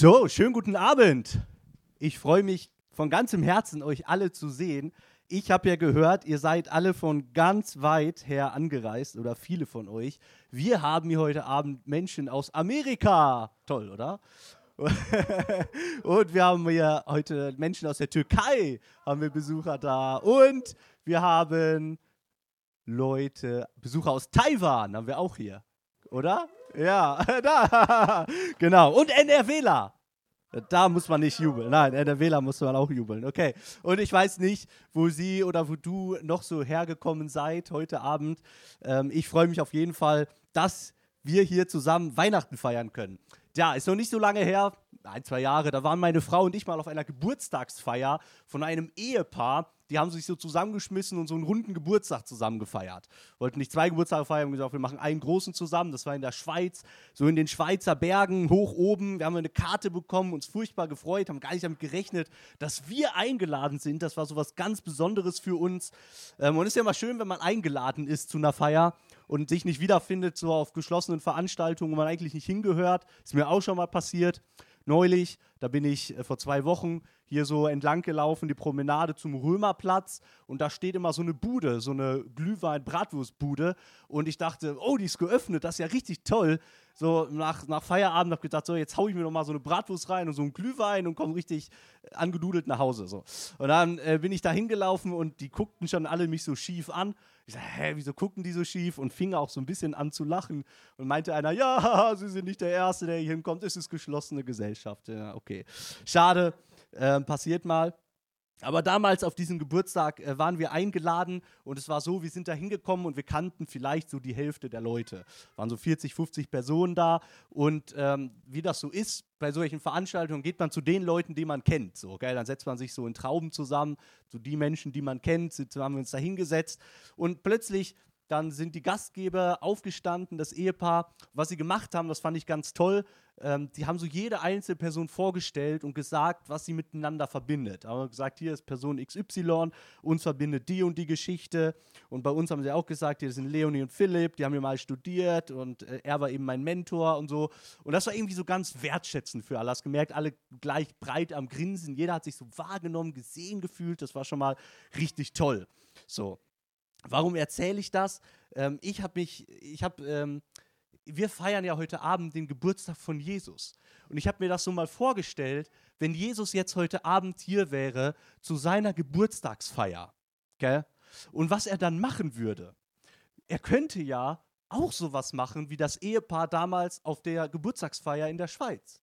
So, schönen guten Abend. Ich freue mich von ganzem Herzen, euch alle zu sehen. Ich habe ja gehört, ihr seid alle von ganz weit her angereist oder viele von euch. Wir haben hier heute Abend Menschen aus Amerika. Toll, oder? Und wir haben hier heute Menschen aus der Türkei, haben wir Besucher da. Und wir haben Besucher aus Taiwan haben wir auch hier, oder? Ja, da, genau. Und NRWler. Da muss man nicht jubeln. Nein, NRWler muss man auch jubeln. Okay. Und ich weiß nicht, wo Sie oder wo du noch so hergekommen seid heute Abend. Ich freue mich auf jeden Fall, dass wir hier zusammen Weihnachten feiern können. Ja, ist noch nicht so lange her, 1-2 Jahre, da waren meine Frau und ich mal auf einer Geburtstagsfeier von einem Ehepaar. Die haben sich so zusammengeschmissen und so einen runden Geburtstag zusammen gefeiert. Wollten nicht 2 Geburtstage feiern, haben gesagt, wir machen einen großen zusammen. Das war in der Schweiz, so in den Schweizer Bergen, hoch oben. Wir haben eine Karte bekommen, uns furchtbar gefreut, haben gar nicht damit gerechnet, dass wir eingeladen sind. Das war so was ganz Besonderes für uns. Und es ist ja immer schön, wenn man eingeladen ist zu einer Feier und sich nicht wiederfindet, so auf geschlossenen Veranstaltungen, wo man eigentlich nicht hingehört. Ist mir auch schon mal passiert. Neulich, da bin ich vor 2 Wochen hier so entlang gelaufen, die Promenade zum Römerplatz, und da steht immer so eine Bude, so eine Glühwein-Bratwurstbude, und ich dachte, oh, die ist geöffnet, das ist ja richtig toll. So nach Feierabend habe ich gedacht, so jetzt hau ich mir noch mal so eine Bratwurst rein und so einen Glühwein und komme richtig angedudelt nach Hause. So. Und dann bin ich da hingelaufen und die guckten schon alle mich so schief an. Ich sage, hä, wieso gucken die so schief? Und fing auch so ein bisschen an zu lachen. Und meinte einer, ja, Sie sind nicht der Erste, der hier hinkommt, es ist geschlossene Gesellschaft. Ja, okay, schade, passiert mal. Aber damals auf diesem Geburtstag waren wir eingeladen, und es war so, wir sind da hingekommen und wir kannten vielleicht so die Hälfte der Leute. Waren so 40, 50 Personen da, und wie das so ist, bei solchen Veranstaltungen geht man zu den Leuten, die man kennt. So, okay? Dann setzt man sich so in Trauben zusammen, so die Menschen, die man kennt, haben wir uns da hingesetzt, und plötzlich dann sind die Gastgeber aufgestanden, das Ehepaar. Was sie gemacht haben, das fand ich ganz toll. Die haben so jede einzelne Person vorgestellt und gesagt, was sie miteinander verbindet. Haben gesagt, hier ist Person XY, uns verbindet die und die Geschichte. Und bei uns haben sie auch gesagt, hier sind Leonie und Philipp, die haben hier mal studiert, und er war eben mein Mentor und so. Und das war irgendwie so ganz wertschätzend für alle. Hast gemerkt, alle gleich breit am Grinsen. Jeder hat sich so wahrgenommen, gesehen, gefühlt. Das war schon mal richtig toll. So. Warum erzähle ich das? Wir feiern ja heute Abend den Geburtstag von Jesus. Und ich habe mir das so mal vorgestellt, wenn Jesus jetzt heute Abend hier wäre, zu seiner Geburtstagsfeier. Gell? Und was er dann machen würde. Er könnte ja auch sowas machen, wie das Ehepaar damals auf der Geburtstagsfeier in der Schweiz.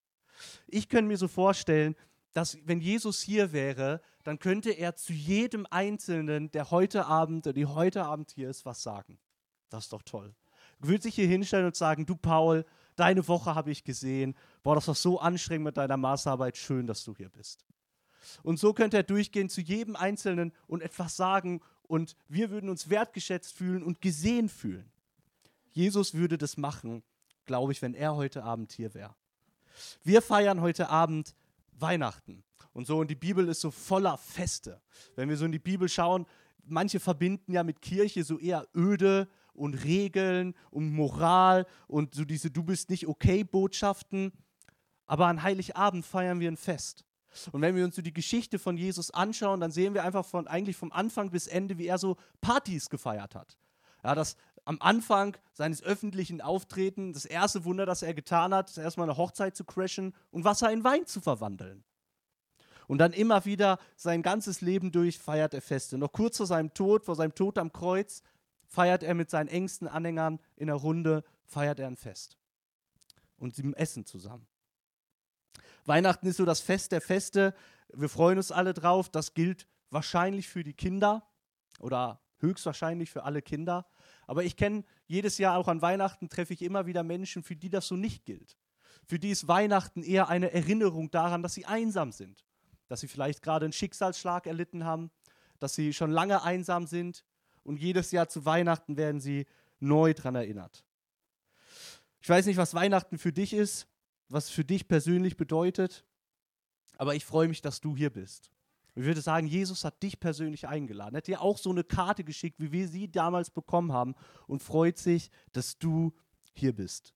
Ich könnte mir so vorstellen, dass wenn Jesus hier wäre, dann könnte er zu jedem Einzelnen, die heute Abend hier ist, was sagen. Das ist doch toll. Er würde sich hier hinstellen und sagen, du Paul, deine Woche habe ich gesehen. Boah, das war so anstrengend mit deiner Masterarbeit. Schön, dass du hier bist. Und so könnte er durchgehen zu jedem Einzelnen und etwas sagen. Und wir würden uns wertgeschätzt fühlen und gesehen fühlen. Jesus würde das machen, glaube ich, wenn er heute Abend hier wäre. Wir feiern heute Abend Weihnachten. Und so, und die Bibel ist so voller Feste. Wenn wir so in die Bibel schauen, manche verbinden ja mit Kirche so eher öde und Regeln und Moral und so diese Du-bist-nicht-okay-Botschaften. Aber an Heiligabend feiern wir ein Fest. Und wenn wir uns so die Geschichte von Jesus anschauen, dann sehen wir einfach eigentlich vom Anfang bis Ende, wie er so Partys gefeiert hat. Ja, das am Anfang seines öffentlichen Auftretens, das erste Wunder, das er getan hat, ist erstmal eine Hochzeit zu crashen und Wasser in Wein zu verwandeln. Und dann immer wieder sein ganzes Leben durch feiert er Feste. Noch kurz vor seinem Tod am Kreuz, feiert er mit seinen engsten Anhängern in der Runde, feiert er ein Fest. Und sie essen zusammen. Weihnachten ist so das Fest der Feste. Wir freuen uns alle drauf. Das gilt wahrscheinlich für die Kinder oder höchstwahrscheinlich für alle Kinder. Aber ich kenne jedes Jahr, auch an Weihnachten, treffe ich immer wieder Menschen, für die das so nicht gilt. Für die ist Weihnachten eher eine Erinnerung daran, dass sie einsam sind. Dass sie vielleicht gerade einen Schicksalsschlag erlitten haben, dass sie schon lange einsam sind. Und jedes Jahr zu Weihnachten werden sie neu daran erinnert. Ich weiß nicht, was Weihnachten für dich ist, was es für dich persönlich bedeutet. Aber ich freue mich, dass du hier bist. Ich würde sagen, Jesus hat dich persönlich eingeladen, hat dir auch so eine Karte geschickt, wie wir sie damals bekommen haben, und freut sich, dass du hier bist.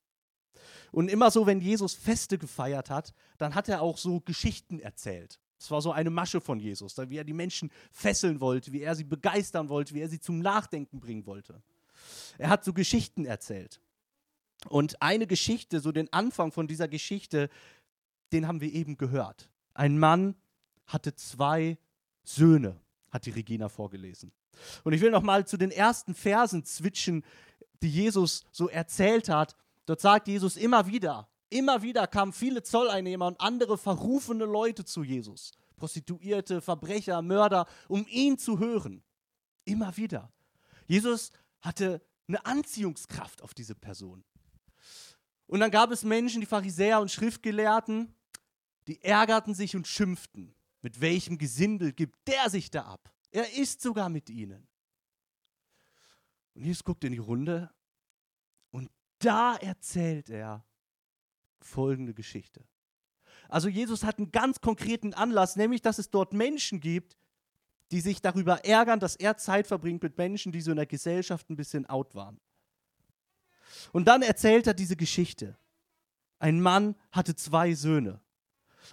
Und immer so, wenn Jesus Feste gefeiert hat, dann hat er auch so Geschichten erzählt. Das war so eine Masche von Jesus, wie er die Menschen fesseln wollte, wie er sie begeistern wollte, wie er sie zum Nachdenken bringen wollte. Er hat so Geschichten erzählt. Und eine Geschichte, so den Anfang von dieser Geschichte, den haben wir eben gehört. Ein Mann hatte 2 Söhne, hat die Regina vorgelesen. Und ich will noch mal zu den ersten Versen switchen, die Jesus so erzählt hat. Dort sagt Jesus immer wieder kamen viele Zolleinnehmer und andere verrufene Leute zu Jesus. Prostituierte, Verbrecher, Mörder, um ihn zu hören. Immer wieder. Jesus hatte eine Anziehungskraft auf diese Person. Und dann gab es Menschen, die Pharisäer und Schriftgelehrten, die ärgerten sich und schimpften. Mit welchem Gesindel gibt der sich da ab? Er isst sogar mit ihnen. Und Jesus guckt in die Runde und da erzählt er folgende Geschichte. Also Jesus hat einen ganz konkreten Anlass, nämlich, dass es dort Menschen gibt, die sich darüber ärgern, dass er Zeit verbringt mit Menschen, die so in der Gesellschaft ein bisschen out waren. Und dann erzählt er diese Geschichte. Ein Mann hatte 2 Söhne.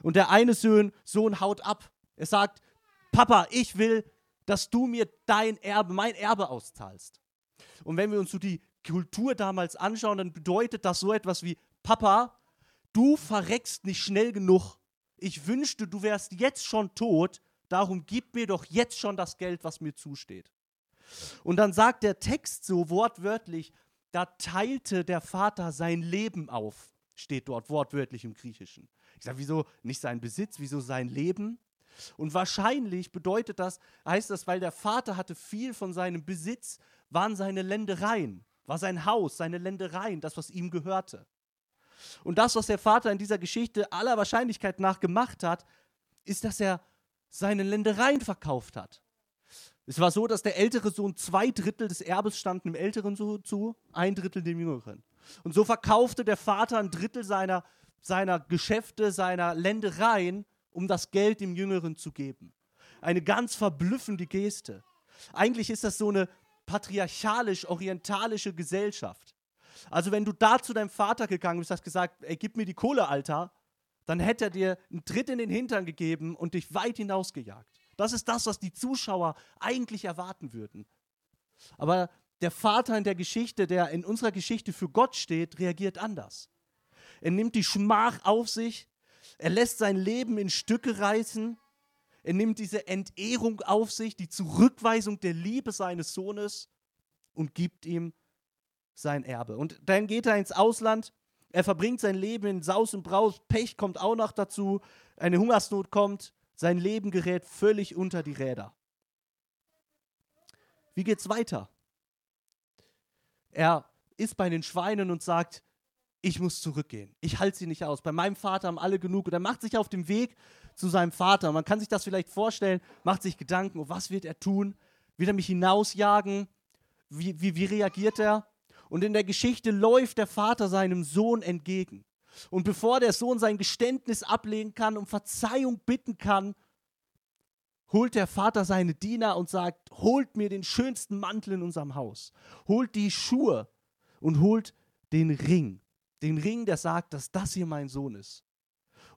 Und der eine Sohn haut ab. Er sagt, Papa, ich will, dass du mir mein Erbe auszahlst. Und wenn wir uns so die Kultur damals anschauen, dann bedeutet das so etwas wie, Papa, du verreckst nicht schnell genug. Ich wünschte, du wärst jetzt schon tot. Darum gib mir doch jetzt schon das Geld, was mir zusteht. Und dann sagt der Text so wortwörtlich, da teilte der Vater sein Leben auf. Steht dort wortwörtlich im Griechischen. Ich sage, wieso nicht sein Besitz, wieso sein Leben? Und wahrscheinlich heißt das, weil der Vater hatte viel von seinem Besitz, waren seine Ländereien, war sein Haus, seine Ländereien, das, was ihm gehörte. Und das, was der Vater in dieser Geschichte aller Wahrscheinlichkeit nach gemacht hat, ist, dass er seine Ländereien verkauft hat. Es war so, dass der ältere Sohn 2 Drittel des Erbes standen dem älteren Sohn zu, 1 Drittel dem jüngeren. Und so verkaufte der Vater 1 Drittel seiner Geschäfte, seiner Ländereien, um das Geld dem Jüngeren zu geben. Eine ganz verblüffende Geste. Eigentlich ist das so eine patriarchalisch-orientalische Gesellschaft. Also wenn du da zu deinem Vater gegangen bist, hast gesagt, ey, gib mir die Kohle, Alter, dann hätte er dir einen Tritt in den Hintern gegeben und dich weit hinausgejagt. Das ist das, was die Zuschauer eigentlich erwarten würden. Aber der Vater in der Geschichte, der in unserer Geschichte für Gott steht, reagiert anders. Er nimmt die Schmach auf sich, er lässt sein Leben in Stücke reißen, er nimmt diese Entehrung auf sich, die Zurückweisung der Liebe seines Sohnes und gibt ihm sein Erbe. Und dann geht er ins Ausland, er verbringt sein Leben in Saus und Braus, Pech kommt auch noch dazu, eine Hungersnot kommt, sein Leben gerät völlig unter die Räder. Wie geht's weiter? Er ist bei den Schweinen und sagt, ich muss zurückgehen, ich halte sie nicht aus. Bei meinem Vater haben alle genug. Und er macht sich auf den Weg zu seinem Vater. Man kann sich das vielleicht vorstellen, macht sich Gedanken, oh, was wird er tun? Wird er mich hinausjagen? Wie reagiert er? Und in der Geschichte läuft der Vater seinem Sohn entgegen. Und bevor der Sohn sein Geständnis ablegen kann, um Verzeihung bitten kann, holt der Vater seine Diener und sagt, holt mir den schönsten Mantel in unserem Haus, holt die Schuhe und holt den Ring, der sagt, dass das hier mein Sohn ist.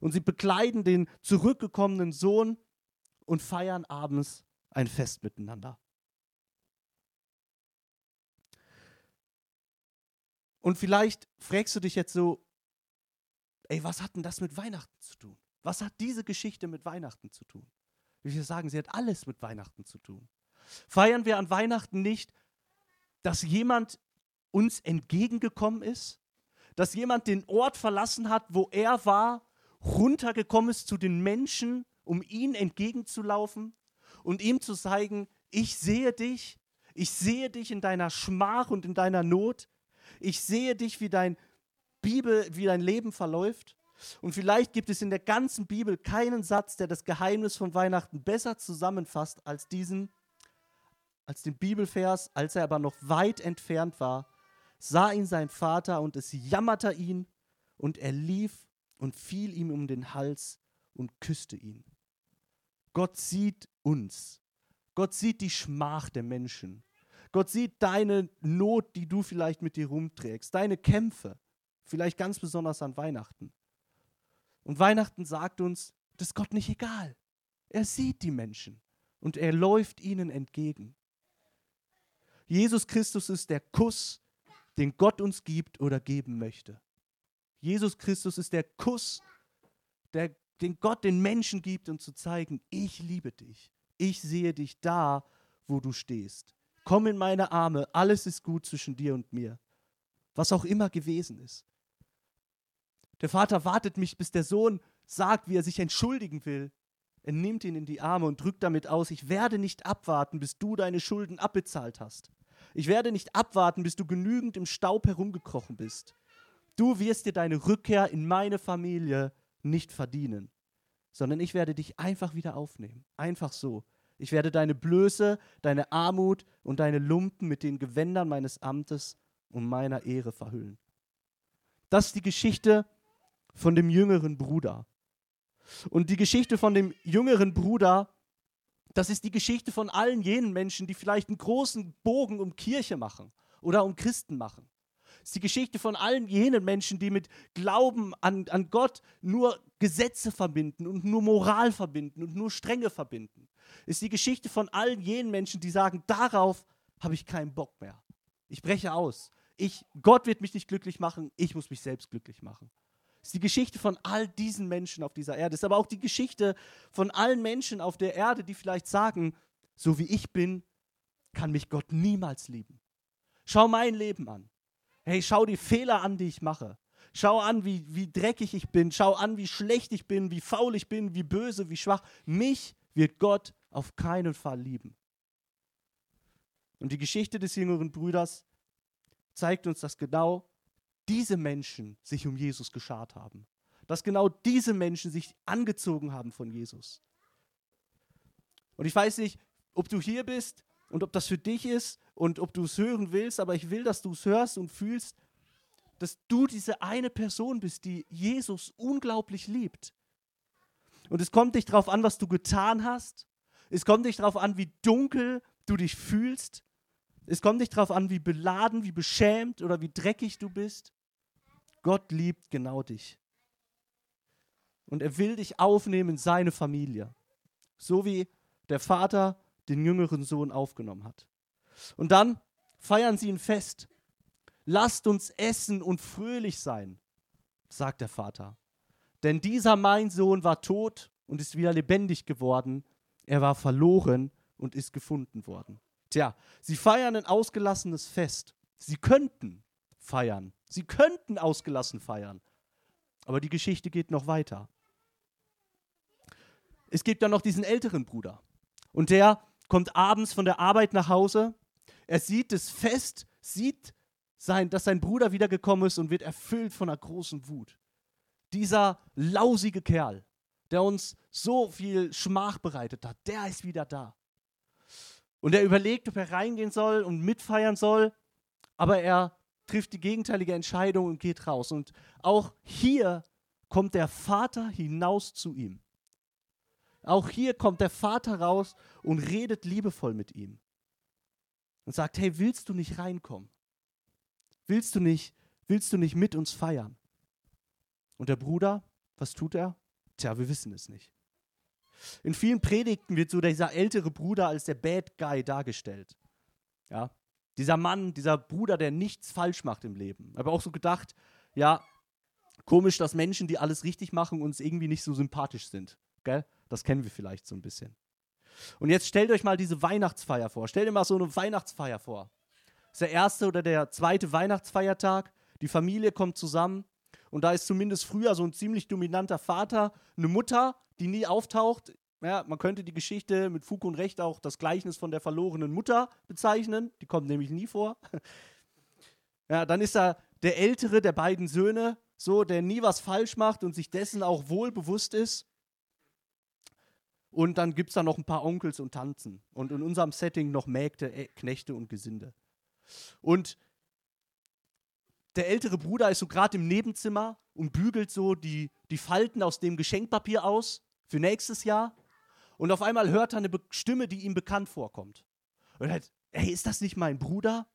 Und sie bekleiden den zurückgekommenen Sohn und feiern abends ein Fest miteinander. Und vielleicht fragst du dich jetzt so, ey, was hat denn das mit Weihnachten zu tun? Was hat diese Geschichte mit Weihnachten zu tun? Ich will sagen, sie hat alles mit Weihnachten zu tun. Feiern wir an Weihnachten nicht, dass jemand uns entgegengekommen ist? Dass jemand den Ort verlassen hat, wo er war, runtergekommen ist zu den Menschen, um ihnen entgegenzulaufen und ihm zu zeigen, ich sehe dich in deiner Schmach und in deiner Not, ich sehe dich, wie dein Leben verläuft. Und vielleicht gibt es in der ganzen Bibel keinen Satz, der das Geheimnis von Weihnachten besser zusammenfasst als den Bibelvers, als er aber noch weit entfernt war, sah ihn sein Vater und es jammerte ihn und er lief und fiel ihm um den Hals und küsste ihn. Gott sieht uns. Gott sieht die Schmach der Menschen. Gott sieht deine Not, die du vielleicht mit dir rumträgst, deine Kämpfe. Vielleicht ganz besonders an Weihnachten. Und Weihnachten sagt uns, das ist Gott nicht egal. Er sieht die Menschen und er läuft ihnen entgegen. Jesus Christus ist der Kuss, den Gott uns gibt oder geben möchte. Jesus Christus ist der Kuss, den Gott den Menschen gibt, um zu zeigen, ich liebe dich. Ich sehe dich da, wo du stehst. Komm in meine Arme, alles ist gut zwischen dir und mir. Was auch immer gewesen ist. Der Vater wartet nicht, bis der Sohn sagt, wie er sich entschuldigen will. Er nimmt ihn in die Arme und drückt damit aus, ich werde nicht abwarten, bis du deine Schulden abbezahlt hast. Ich werde nicht abwarten, bis du genügend im Staub herumgekrochen bist. Du wirst dir deine Rückkehr in meine Familie nicht verdienen, sondern ich werde dich einfach wieder aufnehmen. Einfach so. Ich werde deine Blöße, deine Armut und deine Lumpen mit den Gewändern meines Amtes und meiner Ehre verhüllen. Das ist die Geschichte von dem jüngeren Bruder. Und die Geschichte von dem jüngeren Bruder, das ist die Geschichte von allen jenen Menschen, die vielleicht einen großen Bogen um Kirche machen oder um Christen machen. Das ist die Geschichte von allen jenen Menschen, die mit Glauben an Gott nur Gesetze verbinden und nur Moral verbinden und nur Strenge verbinden. Das ist die Geschichte von allen jenen Menschen, die sagen, darauf habe ich keinen Bock mehr. Ich breche aus. Gott wird mich nicht glücklich machen, ich muss mich selbst glücklich machen. Das ist die Geschichte von all diesen Menschen auf dieser Erde. Das ist aber auch die Geschichte von allen Menschen auf der Erde, die vielleicht sagen, so wie ich bin, kann mich Gott niemals lieben. Schau mein Leben an. Hey, schau die Fehler an, die ich mache. Schau an, wie dreckig ich bin. Schau an, wie schlecht ich bin, wie faul ich bin, wie böse, wie schwach. Mich wird Gott auf keinen Fall lieben. Und die Geschichte des jüngeren Brüders zeigt uns, dass genau diese Menschen sich um Jesus geschart haben. Dass genau diese Menschen sich angezogen haben von Jesus. Und ich weiß nicht, ob du hier bist und ob das für dich ist und ob du es hören willst, aber ich will, dass du es hörst und fühlst, dass du diese eine Person bist, die Jesus unglaublich liebt. Und es kommt nicht darauf an, was du getan hast. Es kommt nicht darauf an, wie dunkel du dich fühlst. Es kommt nicht darauf an, wie beladen, wie beschämt oder wie dreckig du bist. Gott liebt genau dich. Und er will dich aufnehmen in seine Familie. So wie der Vater den jüngeren Sohn aufgenommen hat. Und dann feiern sie ein Fest. Lasst uns essen und fröhlich sein, sagt der Vater. Denn dieser mein Sohn war tot und ist wieder lebendig geworden. Er war verloren und ist gefunden worden. Tja, sie feiern ein ausgelassenes Fest. Sie könnten feiern. Sie könnten ausgelassen feiern. Aber die Geschichte geht noch weiter. Es gibt dann noch diesen älteren Bruder. Und der kommt abends von der Arbeit nach Hause. Er sieht das Fest, dass sein Bruder wiedergekommen ist und wird erfüllt von einer großen Wut. Dieser lausige Kerl, der uns so viel Schmach bereitet hat, der ist wieder da. Und er überlegt, ob er reingehen soll und mitfeiern soll, aber er trifft die gegenteilige Entscheidung und geht raus. Und auch hier kommt der Vater hinaus zu ihm. Auch hier kommt der Vater raus und redet liebevoll mit ihm. Und sagt, hey, willst du nicht reinkommen? Willst du nicht mit uns feiern? Und der Bruder, was tut er? Tja, wir wissen es nicht. In vielen Predigten wird so dieser ältere Bruder als der Bad Guy dargestellt. Ja? Dieser Mann, dieser Bruder, der nichts falsch macht im Leben. Aber auch so gedacht, ja, komisch, dass Menschen, die alles richtig machen, uns irgendwie nicht so sympathisch sind. Gell? Das kennen wir vielleicht so ein bisschen. Und jetzt stellt euch mal diese Weihnachtsfeier vor. Stellt dir mal so eine Weihnachtsfeier vor. Das ist der erste oder der zweite Weihnachtsfeiertag. Die Familie kommt zusammen. Und da ist zumindest früher so ein ziemlich dominanter Vater, eine Mutter, die nie auftaucht. Ja, man könnte die Geschichte mit Fug und Recht auch das Gleichnis von der verlorenen Mutter bezeichnen. Die kommt nämlich nie vor. Ja, dann ist da der ältere der beiden Söhne, so, der nie was falsch macht und sich dessen auch wohl bewusst ist. Und dann gibt es da noch ein paar Onkels und Tanten. Und in unserem Setting noch Mägde, Knechte und Gesinde. Und der ältere Bruder ist so gerade im Nebenzimmer und bügelt so die Falten aus dem Geschenkpapier aus für nächstes Jahr. Und auf einmal hört er eine Stimme, die ihm bekannt vorkommt. Und er sagt, hey, ist das nicht mein Bruder?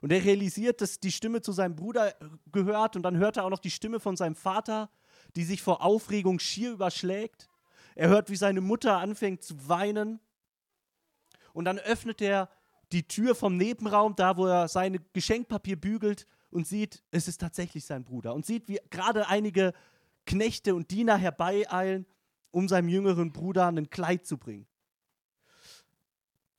Und er realisiert, dass die Stimme zu seinem Bruder gehört, und dann hört er auch noch die Stimme von seinem Vater, die sich vor Aufregung schier überschlägt. Er hört, wie seine Mutter anfängt zu weinen. Und dann öffnet er die Tür vom Nebenraum, da wo er seine Geschenkpapier bügelt, und sieht, es ist tatsächlich sein Bruder. Und sieht, wie gerade einige Knechte und Diener herbeieilen, um seinem jüngeren Bruder ein Kleid zu bringen.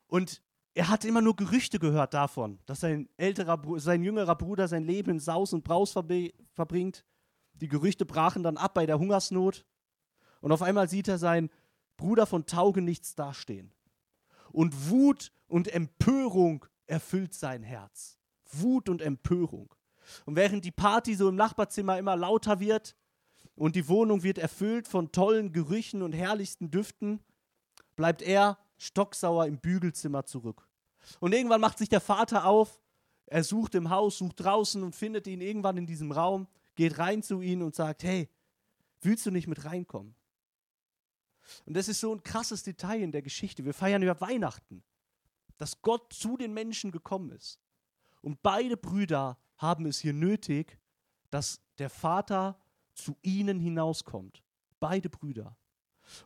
Und er hat immer nur Gerüchte gehört davon, dass sein jüngerer Bruder sein Leben in Saus und Braus verbringt. Die Gerüchte brachen dann ab bei der Hungersnot. Und auf einmal sieht er seinen Bruder von Taugenichts dastehen. Und Wut und Empörung erfüllt sein Herz. Wut und Empörung. Und während die Party so im Nachbarzimmer immer lauter wird und die Wohnung wird erfüllt von tollen Gerüchen und herrlichsten Düften, bleibt er stocksauer im Bügelzimmer zurück. Und irgendwann macht sich der Vater auf, er sucht im Haus, sucht draußen und findet ihn irgendwann in diesem Raum, geht rein zu ihm und sagt, hey, willst du nicht mit reinkommen? Und das ist so ein krasses Detail in der Geschichte. Wir feiern über Weihnachten, dass Gott zu den Menschen gekommen ist. Und beide Brüder haben es hier nötig, dass der Vater zu ihnen hinauskommt. Beide Brüder.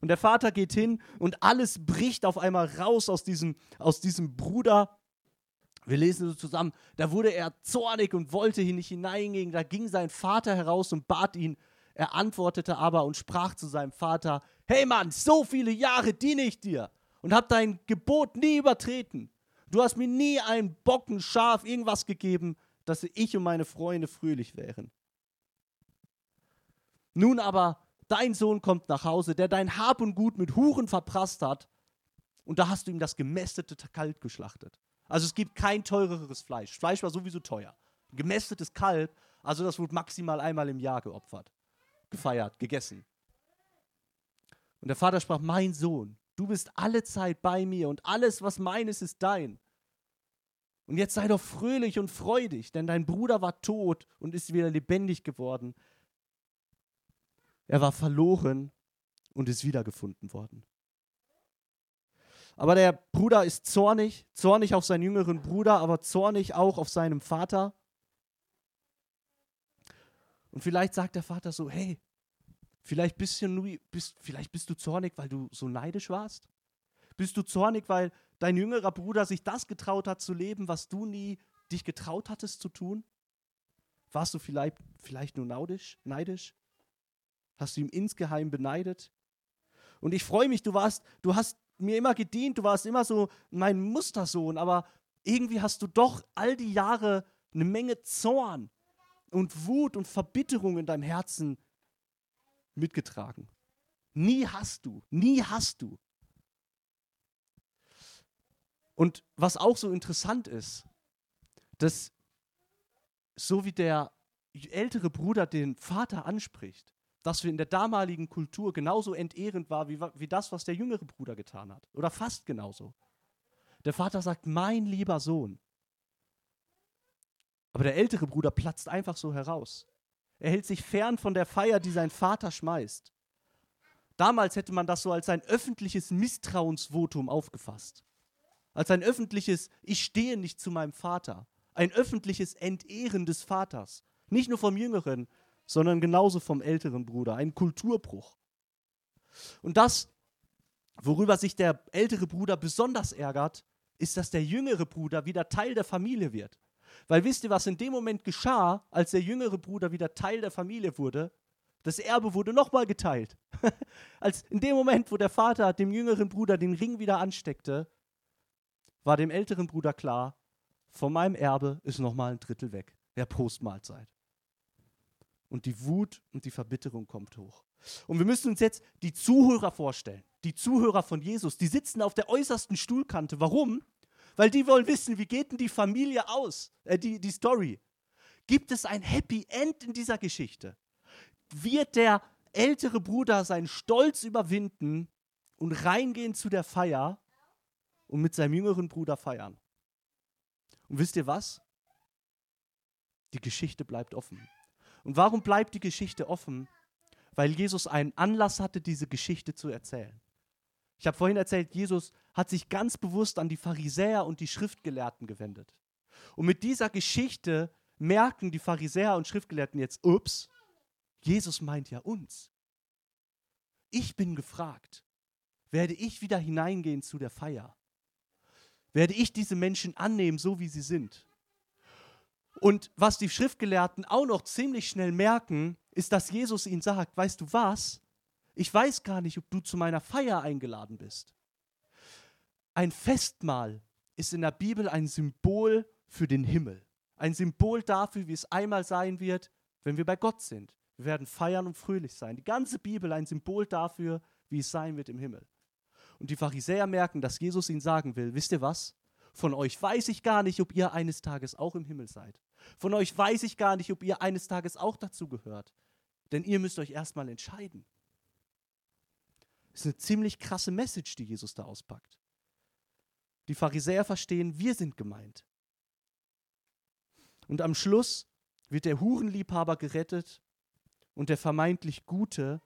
Und der Vater geht hin und alles bricht auf einmal raus aus diesem Bruder. Wir lesen so zusammen, da wurde er zornig und wollte hier nicht hineingehen. Da ging sein Vater heraus und bat ihn. Er antwortete aber und sprach zu seinem Vater, hey Mann, so viele Jahre diene ich dir und habe dein Gebot nie übertreten. Du hast mir nie einen Bocken, Schaf, irgendwas gegeben, dass ich und meine Freunde fröhlich wären. Nun aber, dein Sohn kommt nach Hause, der dein Hab und Gut mit Huren verprasst hat, und da hast du ihm das gemästete Kalb geschlachtet. Also es gibt kein teureres Fleisch. Fleisch war sowieso teuer. Gemästetes Kalb, also das wurde maximal einmal im Jahr geopfert, gefeiert, gegessen. Und der Vater sprach, mein Sohn, du bist alle Zeit bei mir und alles, was meines, ist dein. Und jetzt sei doch fröhlich und freudig, denn dein Bruder war tot und ist wieder lebendig geworden. Er war verloren und ist wiedergefunden worden. Aber der Bruder ist zornig, zornig auf seinen jüngeren Bruder, aber zornig auch auf seinen Vater. Und vielleicht sagt der Vater so, hey, vielleicht bist du zornig, weil du so neidisch warst? Bist du zornig, weil dein jüngerer Bruder sich das getraut hat zu leben, was du nie dich getraut hattest zu tun? Warst du vielleicht nur neidisch? Hast du ihm insgeheim beneidet? Und ich freue mich, du hast mir immer gedient, du warst immer so mein Mustersohn, aber irgendwie hast du doch all die Jahre eine Menge Zorn und Wut und Verbitterung in deinem Herzen mitgetragen. Nie hast du. Und was auch so interessant ist, dass so wie der ältere Bruder den Vater anspricht, dass wir in der damaligen Kultur genauso entehrend war wie das, was der jüngere Bruder getan hat. Oder fast genauso. Der Vater sagt, mein lieber Sohn. Aber der ältere Bruder platzt einfach so heraus. Er hält sich fern von der Feier, die sein Vater schmeißt. Damals hätte man das so als ein öffentliches Misstrauensvotum aufgefasst. Als ein öffentliches, ich stehe nicht zu meinem Vater. Ein öffentliches Entehren des Vaters. Nicht nur vom Jüngeren, sondern genauso vom älteren Bruder. Ein Kulturbruch. Und das, worüber sich der ältere Bruder besonders ärgert, ist, dass der jüngere Bruder wieder Teil der Familie wird. Weil wisst ihr, was in dem Moment geschah, als der jüngere Bruder wieder Teil der Familie wurde? Das Erbe wurde nochmal geteilt. Als in dem Moment, wo der Vater dem jüngeren Bruder den Ring wieder ansteckte, war dem älteren Bruder klar, von meinem Erbe ist nochmal ein Drittel weg. Ja, Prost Mahlzeit. Und die Wut und die Verbitterung kommt hoch. Und wir müssen uns jetzt die Zuhörer vorstellen. Die Zuhörer von Jesus, die sitzen auf der äußersten Stuhlkante. Warum? Weil die wollen wissen, wie geht denn die Familie aus, die Story. Gibt es ein Happy End in dieser Geschichte? Wird der ältere Bruder seinen Stolz überwinden und reingehen zu der Feier und mit seinem jüngeren Bruder feiern? Und wisst ihr was? Die Geschichte bleibt offen. Und warum bleibt die Geschichte offen? Weil Jesus einen Anlass hatte, diese Geschichte zu erzählen. Ich habe vorhin erzählt, Jesus hat sich ganz bewusst an die Pharisäer und die Schriftgelehrten gewendet. Und mit dieser Geschichte merken die Pharisäer und Schriftgelehrten jetzt, ups, Jesus meint ja uns. Ich bin gefragt, werde ich wieder hineingehen zu der Feier? Werde ich diese Menschen annehmen, so wie sie sind? Und was die Schriftgelehrten auch noch ziemlich schnell merken, ist, dass Jesus ihnen sagt, weißt du was? Ich weiß gar nicht, ob du zu meiner Feier eingeladen bist. Ein Festmahl ist in der Bibel ein Symbol für den Himmel. Ein Symbol dafür, wie es einmal sein wird, wenn wir bei Gott sind. Wir werden feiern und fröhlich sein. Die ganze Bibel ein Symbol dafür, wie es sein wird im Himmel. Und die Pharisäer merken, dass Jesus ihnen sagen will, wisst ihr was? Von euch weiß ich gar nicht, ob ihr eines Tages auch im Himmel seid. Von euch weiß ich gar nicht, ob ihr eines Tages auch dazu gehört. Denn ihr müsst euch erstmal entscheiden. Das ist eine ziemlich krasse Message, die Jesus da auspackt. Die Pharisäer verstehen, wir sind gemeint. Und am Schluss wird der Hurenliebhaber gerettet und der vermeintlich Gute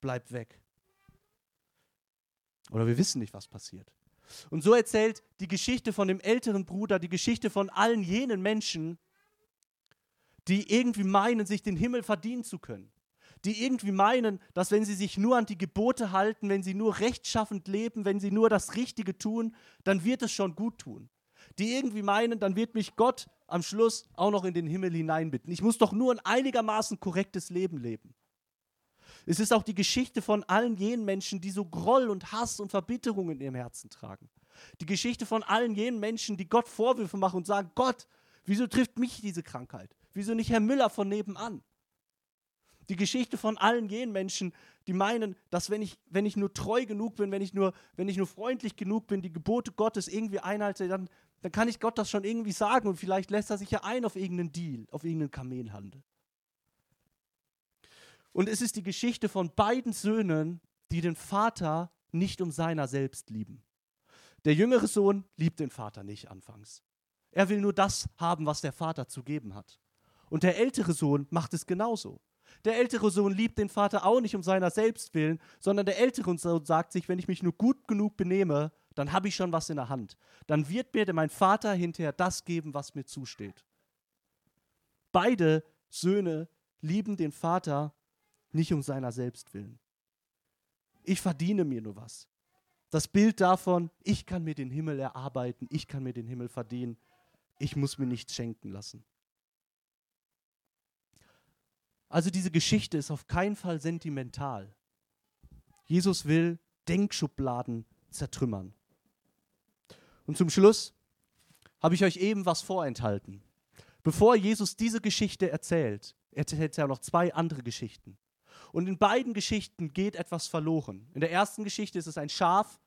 bleibt weg. Oder wir wissen nicht, was passiert. Und so erzählt die Geschichte von dem älteren Bruder, die Geschichte von allen jenen Menschen, die irgendwie meinen, sich den Himmel verdienen zu können. Die irgendwie meinen, dass wenn sie sich nur an die Gebote halten, wenn sie nur rechtschaffend leben, wenn sie nur das Richtige tun, dann wird es schon gut tun. Die irgendwie meinen, dann wird mich Gott am Schluss auch noch in den Himmel hineinbitten. Ich muss doch nur ein einigermaßen korrektes Leben leben. Es ist auch die Geschichte von allen jenen Menschen, die so Groll und Hass und Verbitterung in ihrem Herzen tragen. Die Geschichte von allen jenen Menschen, die Gott Vorwürfe machen und sagen, Gott, wieso trifft mich diese Krankheit? Wieso nicht Herr Müller von nebenan? Die Geschichte von allen jenen Menschen, die meinen, dass wenn ich nur treu genug bin, wenn ich nur freundlich genug bin, die Gebote Gottes irgendwie einhalte, dann kann ich Gott das schon irgendwie sagen und vielleicht lässt er sich ja ein auf irgendeinen Deal, auf irgendeinen Kamelhandel. Und es ist die Geschichte von beiden Söhnen, die den Vater nicht um seiner selbst lieben. Der jüngere Sohn liebt den Vater nicht anfangs. Er will nur das haben, was der Vater zu geben hat. Und der ältere Sohn macht es genauso. Der ältere Sohn liebt den Vater auch nicht um seiner selbst willen, sondern der ältere Sohn sagt sich, wenn ich mich nur gut genug benehme, dann habe ich schon was in der Hand. Dann wird mir mein Vater hinterher das geben, was mir zusteht. Beide Söhne lieben den Vater nicht um seiner selbst willen. Ich verdiene mir nur was. Das Bild davon, ich kann mir den Himmel erarbeiten, ich kann mir den Himmel verdienen, ich muss mir nichts schenken lassen. Also diese Geschichte ist auf keinen Fall sentimental. Jesus will Denkschubladen zertrümmern. Und zum Schluss habe ich euch eben was vorenthalten. Bevor Jesus diese Geschichte erzählt, erzählt er noch zwei andere Geschichten. Und in beiden Geschichten geht etwas verloren. In der ersten Geschichte ist es ein Schaf,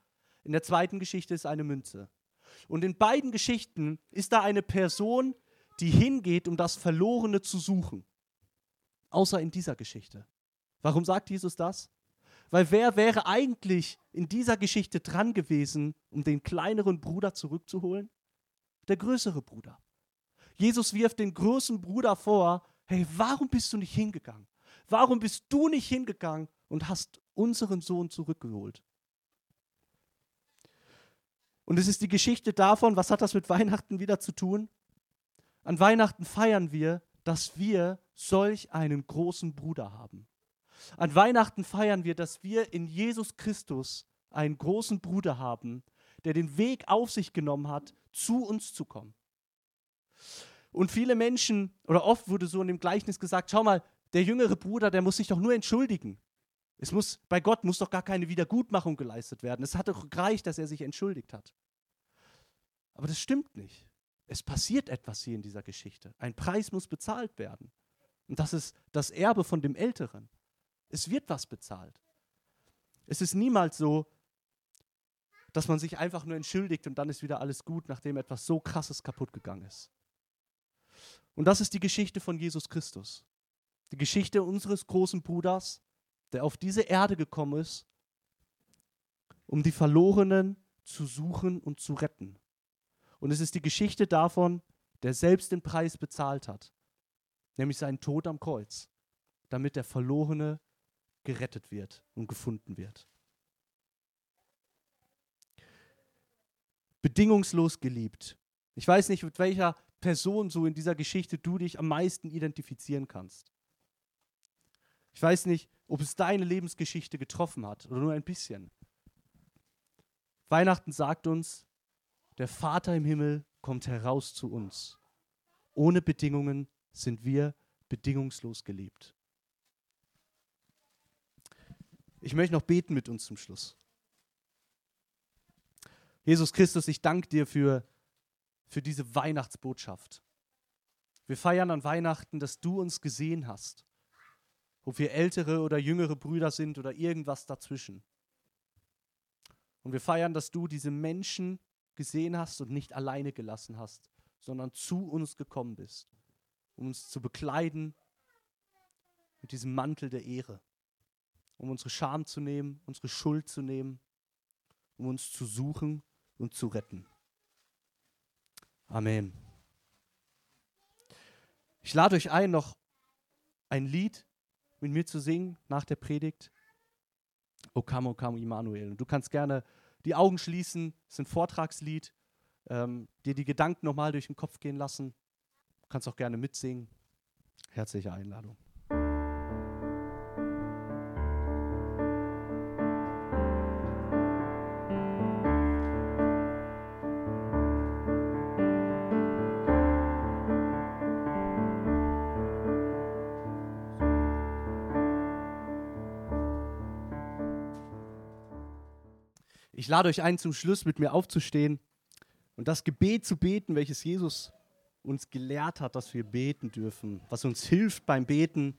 in der zweiten Geschichte ist es eine Münze. Und in beiden Geschichten ist da eine Person, die hingeht, um das Verlorene zu suchen. Außer in dieser Geschichte. Warum sagt Jesus das? Weil wer wäre eigentlich in dieser Geschichte dran gewesen, um den kleineren Bruder zurückzuholen? Der größere Bruder. Jesus wirft den großen Bruder vor, hey, warum bist du nicht hingegangen? Warum bist du nicht hingegangen und hast unseren Sohn zurückgeholt? Und es ist die Geschichte davon, was hat das mit Weihnachten wieder zu tun? An Weihnachten feiern wir, dass wir solch einen großen Bruder haben. An Weihnachten feiern wir, dass wir in Jesus Christus einen großen Bruder haben, der den Weg auf sich genommen hat, zu uns zu kommen. Und viele Menschen, oder oft wurde so in dem Gleichnis gesagt, schau mal, der jüngere Bruder, der muss sich doch nur entschuldigen. Bei Gott muss doch gar keine Wiedergutmachung geleistet werden. Es hat doch gereicht, dass er sich entschuldigt hat. Aber das stimmt nicht. Es passiert etwas hier in dieser Geschichte. Ein Preis muss bezahlt werden. Und das ist das Erbe von dem Älteren. Es wird was bezahlt. Es ist niemals so, dass man sich einfach nur entschuldigt und dann ist wieder alles gut, nachdem etwas so Krasses kaputt gegangen ist. Und das ist die Geschichte von Jesus Christus. Die Geschichte unseres großen Bruders, der auf diese Erde gekommen ist, um die Verlorenen zu suchen und zu retten. Und es ist die Geschichte davon, der selbst den Preis bezahlt hat, nämlich seinen Tod am Kreuz, damit der Verlorene gerettet wird und gefunden wird. Bedingungslos geliebt Ich weiß nicht, mit welcher Person so in dieser Geschichte du dich am meisten identifizieren kannst. Ich weiß nicht, ob es deine Lebensgeschichte getroffen hat oder nur ein bisschen. Weihnachten sagt uns, der Vater im Himmel kommt heraus zu uns. Ohne Bedingungen sind wir bedingungslos geliebt. Ich möchte noch beten mit uns zum Schluss. Jesus Christus, ich danke dir für diese Weihnachtsbotschaft. Wir feiern an Weihnachten, dass du uns gesehen hast. Ob wir ältere oder jüngere Brüder sind oder irgendwas dazwischen. Und wir feiern, dass du diese Menschen gesehen hast und nicht alleine gelassen hast, sondern zu uns gekommen bist, um uns zu bekleiden mit diesem Mantel der Ehre, um unsere Scham zu nehmen, unsere Schuld zu nehmen, um uns zu suchen und zu retten. Amen. Ich lade euch ein, noch ein Lied mit mir zu singen nach der Predigt. O come, Immanuel. Du kannst gerne die Augen schließen, es ist ein Vortragslied, dir die Gedanken nochmal durch den Kopf gehen lassen. Du kannst auch gerne mitsingen. Herzliche Einladung. Ich lade euch ein, zum Schluss mit mir aufzustehen und das Gebet zu beten, welches Jesus uns gelehrt hat, dass wir beten dürfen, was uns hilft beim Beten,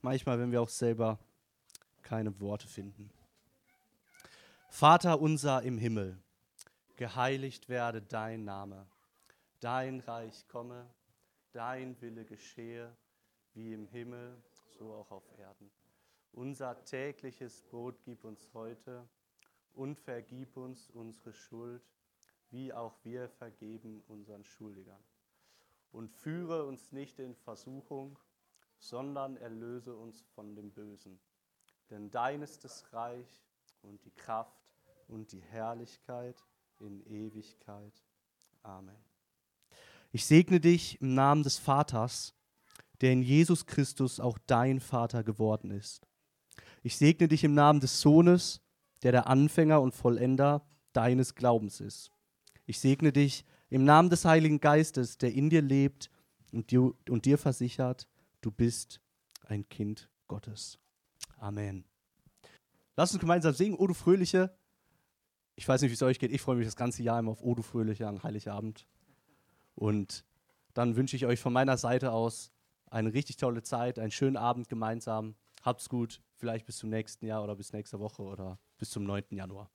manchmal, wenn wir auch selber keine Worte finden. Vater unser im Himmel, geheiligt werde dein Name, dein Reich komme, dein Wille geschehe, wie im Himmel, so auch auf Erden. Unser tägliches Brot gib uns heute, und vergib uns unsere Schuld, wie auch wir vergeben unseren Schuldigern. Und führe uns nicht in Versuchung, sondern erlöse uns von dem Bösen. Denn dein ist das Reich und die Kraft und die Herrlichkeit in Ewigkeit. Amen. Ich segne dich im Namen des Vaters, der in Jesus Christus auch dein Vater geworden ist. Ich segne dich im Namen des Sohnes, der Anfänger und Vollender deines Glaubens ist. Ich segne dich im Namen des Heiligen Geistes, der in dir lebt und dir versichert, du bist ein Kind Gottes. Amen. Lass uns gemeinsam singen, O du Fröhliche. Ich weiß nicht, wie es euch geht, ich freue mich das ganze Jahr immer auf O du Fröhliche an Heiligabend. Und dann wünsche ich euch von meiner Seite aus eine richtig tolle Zeit, einen schönen Abend gemeinsam. Habt's gut, vielleicht bis zum nächsten Jahr oder bis nächste Woche oder bis zum 9. Januar.